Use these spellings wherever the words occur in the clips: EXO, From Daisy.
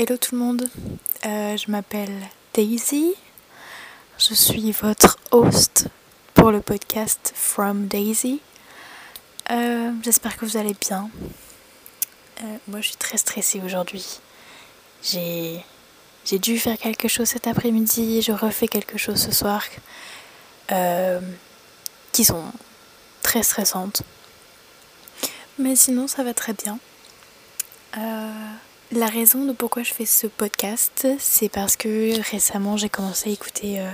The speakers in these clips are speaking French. Hello tout le monde, je m'appelle Daisy, je suis votre host pour le podcast From Daisy. J'espère que vous allez bien. Moi je suis très stressée aujourd'hui, j'ai dû faire quelque chose cet après-midi, je refais quelque chose ce soir, qui sont très stressantes. Mais sinon ça va très bien. La raison de pourquoi je fais ce podcast, c'est parce que récemment j'ai commencé à écouter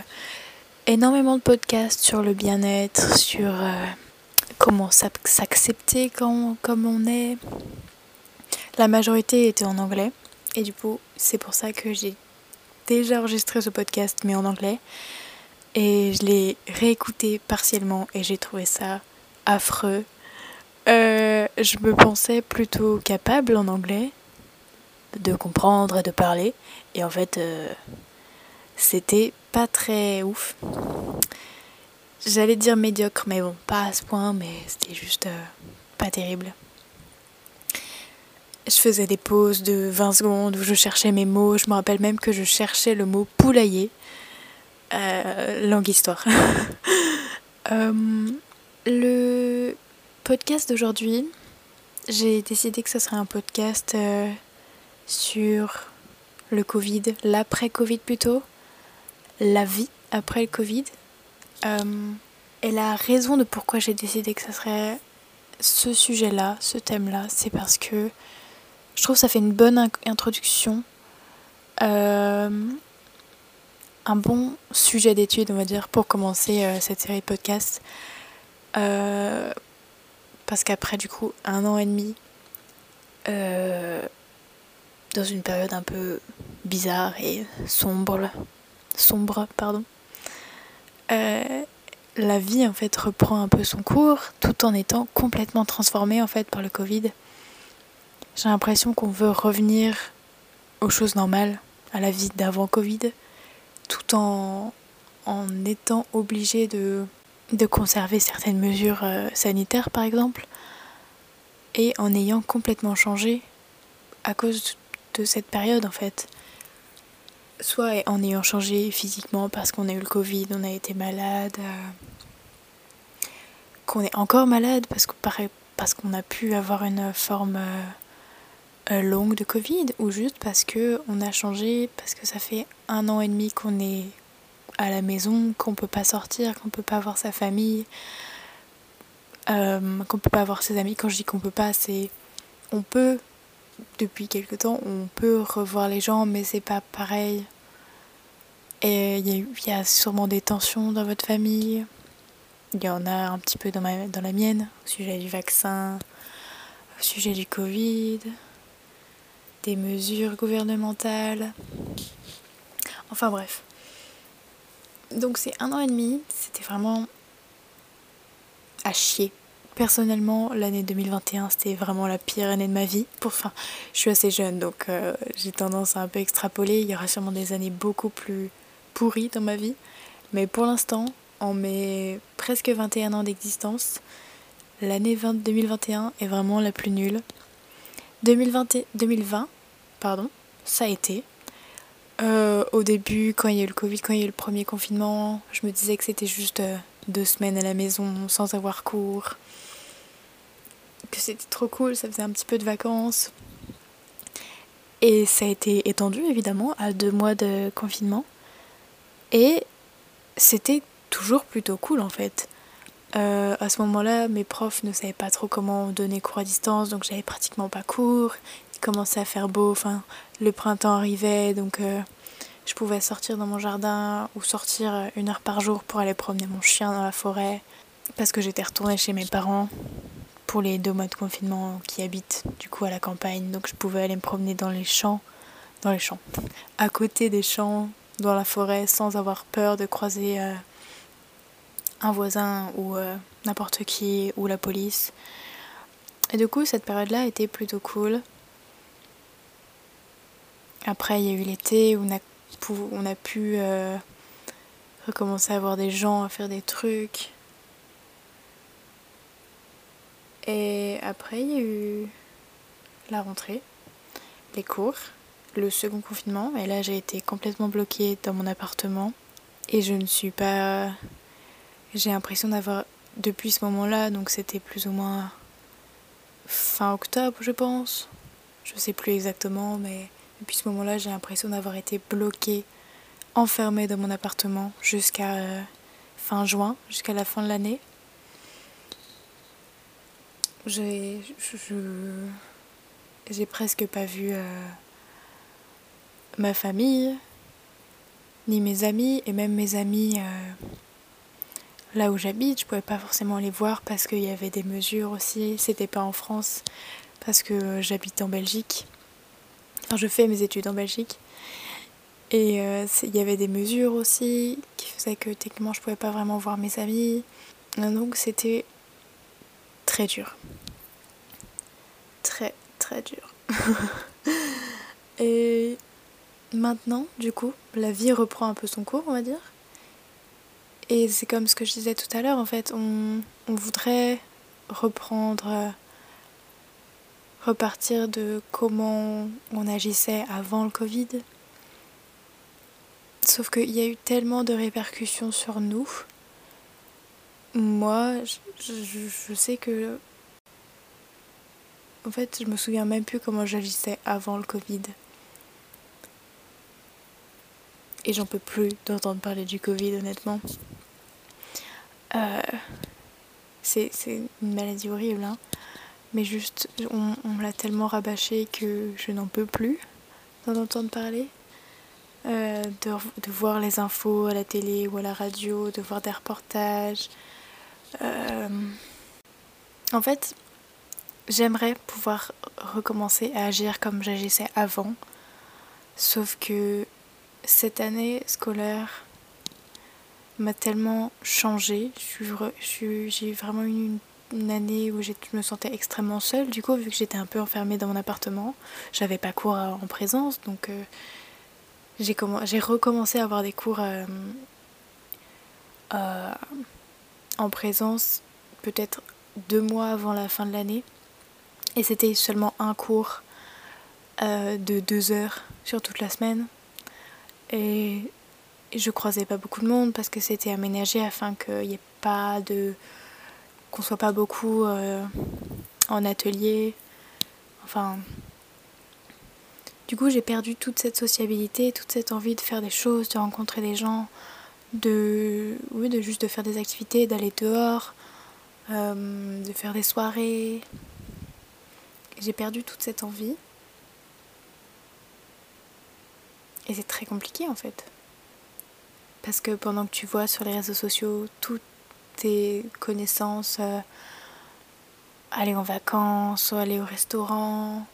énormément de podcasts sur le bien-être, sur comment s'accepter comme on est. La majorité était en anglais et du coup c'est pour ça que j'ai déjà enregistré ce podcast mais en anglais et je l'ai réécouté partiellement et j'ai trouvé ça affreux. Je me pensais plutôt capable en anglais de comprendre et de parler et en fait c'était pas très ouf, j'allais dire médiocre mais bon pas à ce point, mais c'était juste pas terrible. Je faisais des pauses de 20 secondes où je cherchais mes mots, je me rappelle même que je cherchais le mot poulailler, longue histoire. Le podcast d'aujourd'hui, j'ai décidé que ce serait un podcast sur le Covid, l'après-Covid plutôt, la vie après le Covid. Et la raison de pourquoi j'ai décidé que ça serait ce sujet-là, ce thème-là, c'est parce que je trouve que ça fait une bonne introduction, un bon sujet d'étude, on va dire, pour commencer cette série de podcasts. Parce qu'après, du coup, 1 an et demi... dans une période un peu bizarre et sombre, la vie en fait reprend un peu son cours tout en étant complètement transformée en fait par le Covid. J'ai l'impression qu'on veut revenir aux choses normales, à la vie d'avant Covid, tout en étant obligé de conserver certaines mesures sanitaires par exemple, et en ayant complètement changé à cause de cette période en fait, soit en ayant changé physiquement parce qu'on a eu le Covid, on a été malade, qu'on est encore malade parce qu'on a pu avoir une forme longue de Covid, ou juste parce que on a changé, parce que ça fait 1 an et demi qu'on est à la maison, qu'on peut pas sortir, qu'on peut pas voir sa famille, qu'on peut pas voir ses amis. Quand je dis qu'on peut pas, c'est on peut. Depuis quelque temps, on peut revoir les gens, mais c'est pas pareil. Et il y a sûrement des tensions dans votre famille. Il y en a un petit peu dans la mienne, au sujet du vaccin, au sujet du Covid, des mesures gouvernementales. Enfin bref. Donc c'est 1 an et demi, c'était vraiment à chier. Personnellement, l'année 2021, c'était vraiment la pire année de ma vie. Enfin, je suis assez jeune, donc j'ai tendance à un peu extrapoler. Il y aura sûrement des années beaucoup plus pourries dans ma vie. Mais pour l'instant, en mes presque 21 ans d'existence, l'année 2021 est vraiment la plus nulle. 2020, ça a été. Au début, quand il y a eu le Covid, quand il y a eu le premier confinement, je me disais que c'était juste 2 semaines à la maison sans avoir cours, que c'était trop cool, ça faisait un petit peu de vacances. Et ça a été étendu évidemment à 2 mois de confinement. Et c'était toujours plutôt cool en fait. À ce moment-là, mes profs ne savaient pas trop comment donner cours à distance, donc j'avais pratiquement pas cours. Il commençait à faire beau, enfin le printemps arrivait, donc je pouvais sortir dans mon jardin ou sortir 1 heure par jour pour aller promener mon chien dans la forêt, parce que j'étais retournée chez mes parents pour les 2 mois de confinement, qui habitent du coup à la campagne, donc je pouvais aller me promener dans les champs, à côté des champs, dans la forêt, sans avoir peur de croiser un voisin ou n'importe qui ou la police. Et du coup cette période-là était plutôt cool. Après il y a eu l'été où on a pu recommencer à voir des gens, à faire des trucs. Et après, il y a eu la rentrée, les cours, le second confinement, et là j'ai été complètement bloquée dans mon appartement et je ne suis pas... J'ai l'impression d'avoir, depuis ce moment-là, donc c'était plus ou moins fin octobre je pense, je sais plus exactement, mais depuis ce moment-là j'ai l'impression d'avoir été bloquée, enfermée dans mon appartement jusqu'à fin juin, jusqu'à la fin de l'année. J'ai presque pas vu ma famille, ni mes amis, et même mes amis là où j'habite, je pouvais pas forcément les voir parce qu'il y avait des mesures aussi, c'était pas en France parce que j'habite en Belgique, enfin je fais mes études en Belgique, et il y avait des mesures aussi qui faisaient que techniquement je pouvais pas vraiment voir mes amis, donc c'était... très dur. Très, très dur. Et maintenant, du coup, la vie reprend un peu son cours, on va dire. Et c'est comme ce que je disais tout à l'heure, en fait, on voudrait repartir de comment on agissait avant le Covid. Sauf qu'il y a eu tellement de répercussions sur nous. Moi, je sais que... En fait, je me souviens même plus comment j'agissais avant le Covid. Et j'en peux plus d'entendre parler du Covid, honnêtement. C'est une maladie horrible, hein. Mais juste, on l'a tellement rabâché que je n'en peux plus d'en entendre parler. De voir les infos à la télé ou à la radio, de voir des reportages... En fait, j'aimerais pouvoir recommencer à agir comme j'agissais avant, sauf que cette année scolaire m'a tellement changée. J'ai vraiment eu une année où je me sentais extrêmement seule, du coup, vu que j'étais un peu enfermée dans mon appartement, j'avais pas cours en présence, donc j'ai recommencé à avoir des cours en présence peut-être 2 mois avant la fin de l'année, et c'était seulement un cours de 2 heures sur toute la semaine, et je croisais pas beaucoup de monde parce que c'était aménagé afin qu'il y ait pas de qu'on soit pas beaucoup en atelier, enfin du coup j'ai perdu toute cette sociabilité, toute cette envie de faire des choses, de rencontrer des gens, de juste de faire des activités, d'aller dehors, de faire des soirées. J'ai perdu toute cette envie. Et c'est très compliqué en fait. Parce que pendant que tu vois sur les réseaux sociaux toutes tes connaissances aller en vacances, aller au restaurant,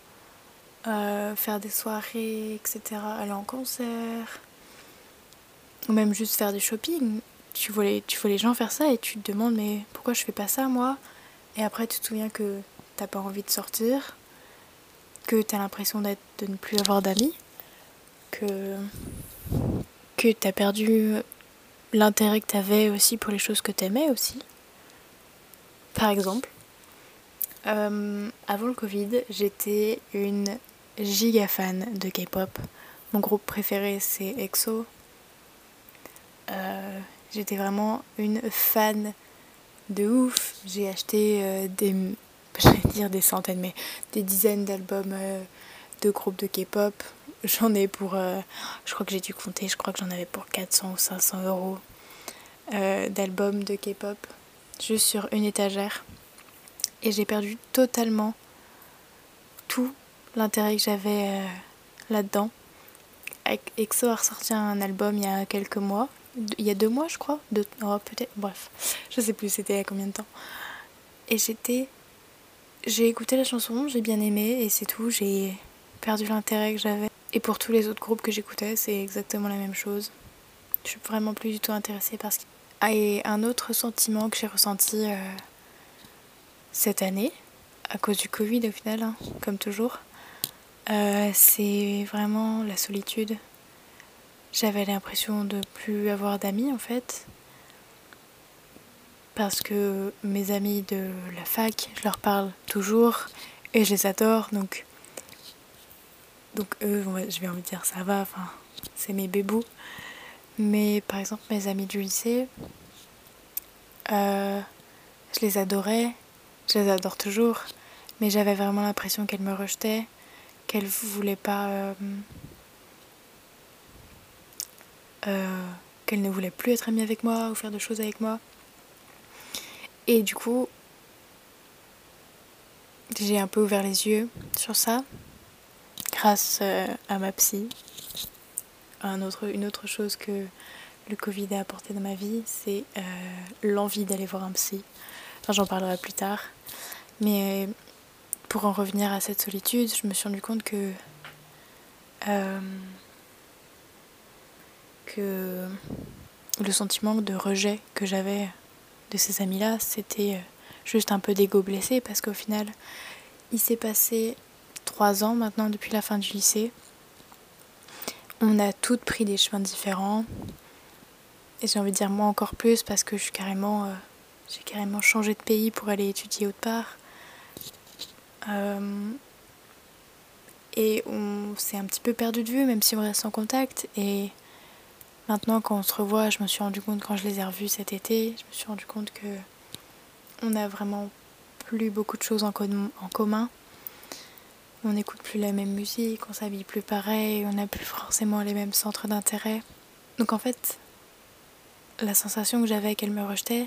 faire des soirées, etc., aller en concert... ou même juste faire du shopping, tu vois les gens faire ça et tu te demandes mais pourquoi je fais pas ça moi, et après tu te souviens que t'as pas envie de sortir, que t'as l'impression de ne plus avoir d'amis, que t'as perdu l'intérêt que t'avais aussi pour les choses que t'aimais aussi. Par exemple, avant le Covid j'étais une giga fan de K-pop, mon groupe préféré c'est EXO. J'étais vraiment une fan de ouf. J'ai acheté des centaines, mais des dizaines d'albums de groupes de K-pop. J'en ai pour, je crois que j'ai dû compter, je crois que j'en avais pour 400 ou 500 euros d'albums de K-pop, juste sur une étagère. Et j'ai perdu totalement tout l'intérêt que j'avais là-dedans. EXO a ressorti un album il y a quelques mois. Il y a 2 mois je crois, peut-être, bref, je sais plus c'était il y a combien de temps, et j'ai écouté la chanson, j'ai bien aimé et c'est tout, j'ai perdu l'intérêt que j'avais, et pour tous les autres groupes que j'écoutais c'est exactement la même chose, je suis vraiment plus du tout intéressée par ce qui... Ah, et un autre sentiment que j'ai ressenti cette année, à cause du Covid au final, hein, comme toujours, c'est vraiment la solitude. J'avais l'impression de plus avoir d'amis en fait, parce que mes amis de la fac, je leur parle toujours et je les adore, donc Donc eux, je vais envie de dire ça va, enfin, c'est mes bébous. Mais par exemple, mes amis du lycée, je les adorais, je les adore toujours, mais j'avais vraiment l'impression qu'elles me rejetaient, qu'elles voulaient pas... qu'elles ne voulaient plus être amies avec moi ou faire de choses avec moi. Et du coup, j'ai un peu ouvert les yeux sur ça, grâce à ma psy. Une autre chose que le Covid a apporté dans ma vie, c'est l'envie d'aller voir un psy. Enfin, j'en parlerai plus tard. Mais pour en revenir à cette solitude, je me suis rendu compte que le sentiment de rejet que j'avais de ces amis-là, c'était juste un peu d'ego blessé, parce qu'au final, il s'est passé 3 ans maintenant depuis la fin du lycée. On a toutes pris des chemins différents, et j'ai envie de dire moi encore plus, parce que j'ai carrément changé de pays pour aller étudier autre part. Et on s'est un petit peu perdu de vue, même si on reste en contact. Et maintenant, quand on se revoit, je me suis rendu compte, quand je les ai revus cet été, je me suis rendu compte que on a vraiment plus beaucoup de choses en commun. On n'écoute plus la même musique, on s'habille plus pareil, on n'a plus forcément les mêmes centres d'intérêt. Donc en fait, la sensation que j'avais qu'elle me rejetait,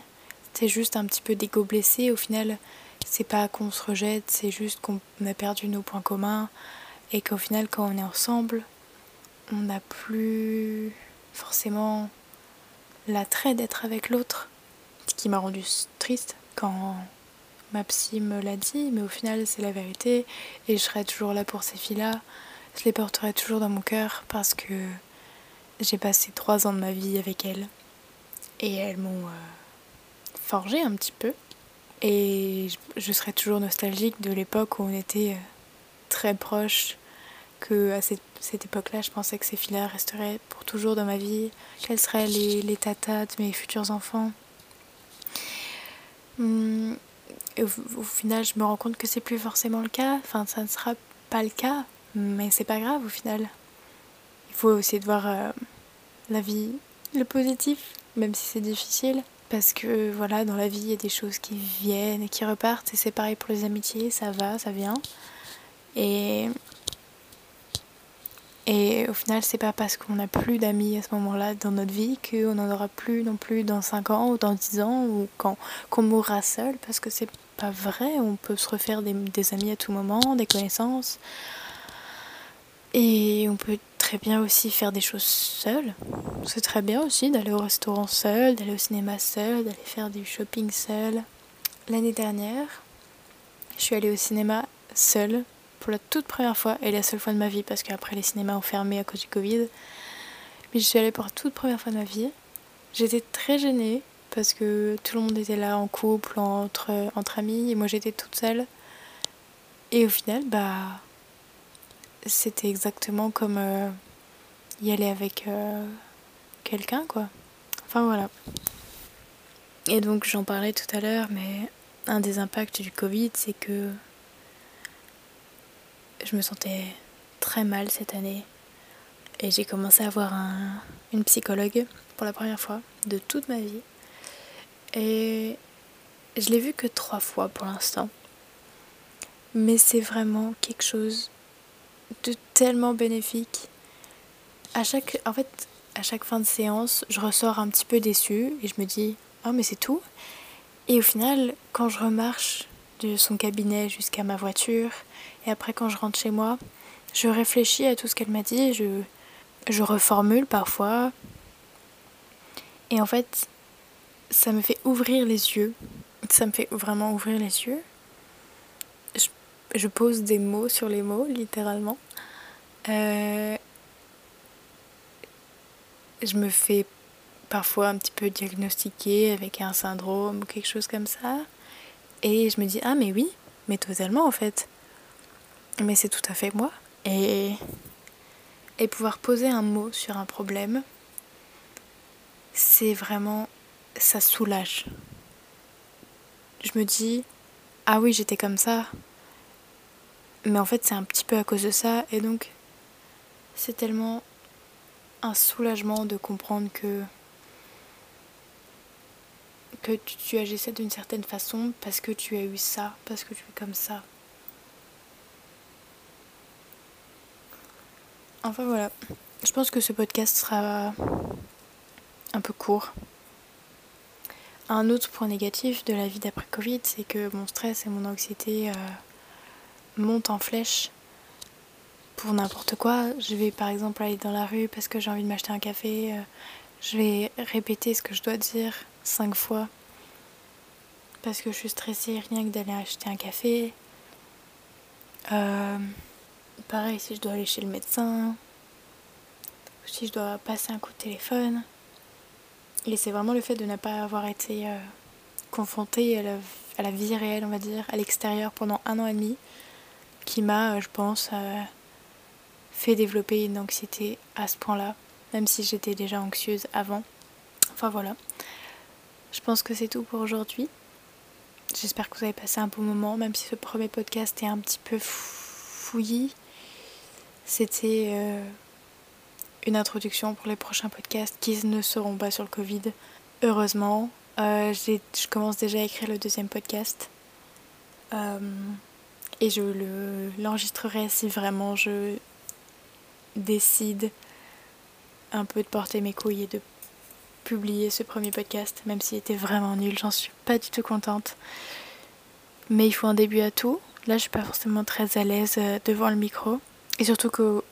c'était juste un petit peu d'ego blessé. Au final, c'est pas qu'on se rejette, c'est juste qu'on a perdu nos points communs, et qu'au final, quand on est ensemble, on n'a plus forcément l'attrait d'être avec l'autre. Ce qui m'a rendue triste quand... ma psy me l'a dit, mais au final c'est la vérité, et je serai toujours là pour ces filles-là, je les porterai toujours dans mon cœur, parce que j'ai passé 3 ans de ma vie avec elles, et elles m'ont forgée un petit peu, et je serai toujours nostalgique de l'époque où on était très proches, que à cette époque-là je pensais que ces filles-là resteraient pour toujours dans ma vie, qu'elles seraient les tatas de mes futurs enfants. Et au final, je me rends compte que c'est plus forcément le cas. Enfin, ça ne sera pas le cas, mais c'est pas grave au final. Il faut essayer de voir la vie, le positif, même si c'est difficile. Parce que voilà, dans la vie, il y a des choses qui viennent et qui repartent. Et c'est pareil pour les amitiés, ça va, ça vient. Et au final, c'est pas parce qu'on n'a plus d'amis à ce moment-là dans notre vie qu'on n'en aura plus non plus dans 5 ans ou dans 10 ans ou qu'on mourra seul, parce que c'est pas vrai, on peut se refaire des amis à tout moment, des connaissances, et on peut très bien aussi faire des choses seul. C'est très bien aussi d'aller au restaurant seul, d'aller au cinéma seul, d'aller faire du shopping seul. L'année dernière, je suis allée au cinéma seule. Pour la toute première fois et la seule fois de ma vie, parce qu'après les cinémas ont fermé à cause du Covid, mais je suis allée pour la toute première fois de ma vie. J'étais très gênée parce que tout le monde était là en couple, entre amis, et moi j'étais toute seule, et au final bah c'était exactement comme y aller avec quelqu'un, quoi. Enfin voilà. Et donc j'en parlais tout à l'heure, mais un des impacts du Covid, c'est que je me sentais très mal cette année, et j'ai commencé à voir une psychologue pour la première fois de toute ma vie, et je l'ai vue que 3 fois pour l'instant, mais c'est vraiment quelque chose de tellement bénéfique. À chaque fin de séance, je ressors un petit peu déçue et je me dis « oh mais c'est tout !» Et au final, quand je remarche de son cabinet jusqu'à ma voiture, et après quand je rentre chez moi, je réfléchis à tout ce qu'elle m'a dit, je reformule parfois, et en fait ça me fait ouvrir les yeux, ça me fait vraiment ouvrir les yeux. Je pose des mots sur les mots, littéralement. Je me fais parfois un petit peu diagnostiquer avec un syndrome ou quelque chose comme ça, et je me dis « ah mais oui, mais totalement en fait ». Mais c'est tout à fait moi. Et pouvoir poser un mot sur un problème, c'est vraiment... ça soulage. Je me dis, ah oui, j'étais comme ça. Mais en fait, c'est un petit peu à cause de ça. Et donc, c'est tellement un soulagement de comprendre que tu agissais d'une certaine façon parce que tu as eu ça, parce que tu es comme ça. Enfin voilà, je pense que ce podcast sera un peu court. Un autre point négatif de la vie d'après Covid, c'est que mon stress et mon anxiété montent en flèche pour n'importe quoi. Je vais par exemple aller dans la rue parce que j'ai envie de m'acheter un café. Je vais répéter ce que je dois dire 5 fois parce que je suis stressée rien que d'aller acheter un café. Pareil si je dois aller chez le médecin ou si je dois passer un coup de téléphone. Et c'est vraiment le fait de ne pas avoir été confrontée à la vie réelle, on va dire, à l'extérieur pendant 1 an et demi, qui m'a, je pense, fait développer une anxiété à ce point-là, même si j'étais déjà anxieuse avant. Enfin voilà, je pense que c'est tout pour aujourd'hui. J'espère que vous avez passé un bon moment, même si ce premier podcast est un petit peu fouillis. C'était... une introduction pour les prochains podcasts qui ne seront pas sur le Covid. Heureusement, je commence déjà à écrire le 2e podcast. Et je l'enregistrerai si vraiment je décide un peu de porter mes couilles et de publier ce premier podcast, même s'il était vraiment nul, j'en suis pas du tout contente. Mais il faut un début à tout. Là, je suis pas forcément très à l'aise devant le micro. Et surtout que...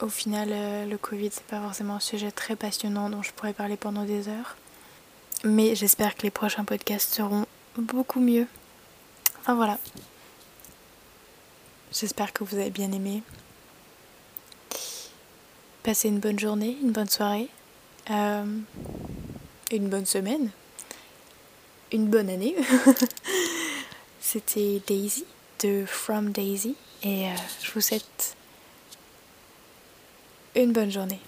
Au final, le Covid, c'est pas forcément un sujet très passionnant dont je pourrais parler pendant des heures. Mais j'espère que les prochains podcasts seront beaucoup mieux. Enfin voilà. J'espère que vous avez bien aimé. Passez une bonne journée, une bonne soirée. Une bonne semaine. Une bonne année. C'était Daisy de From Daisy. Et je vous souhaite... une bonne journée.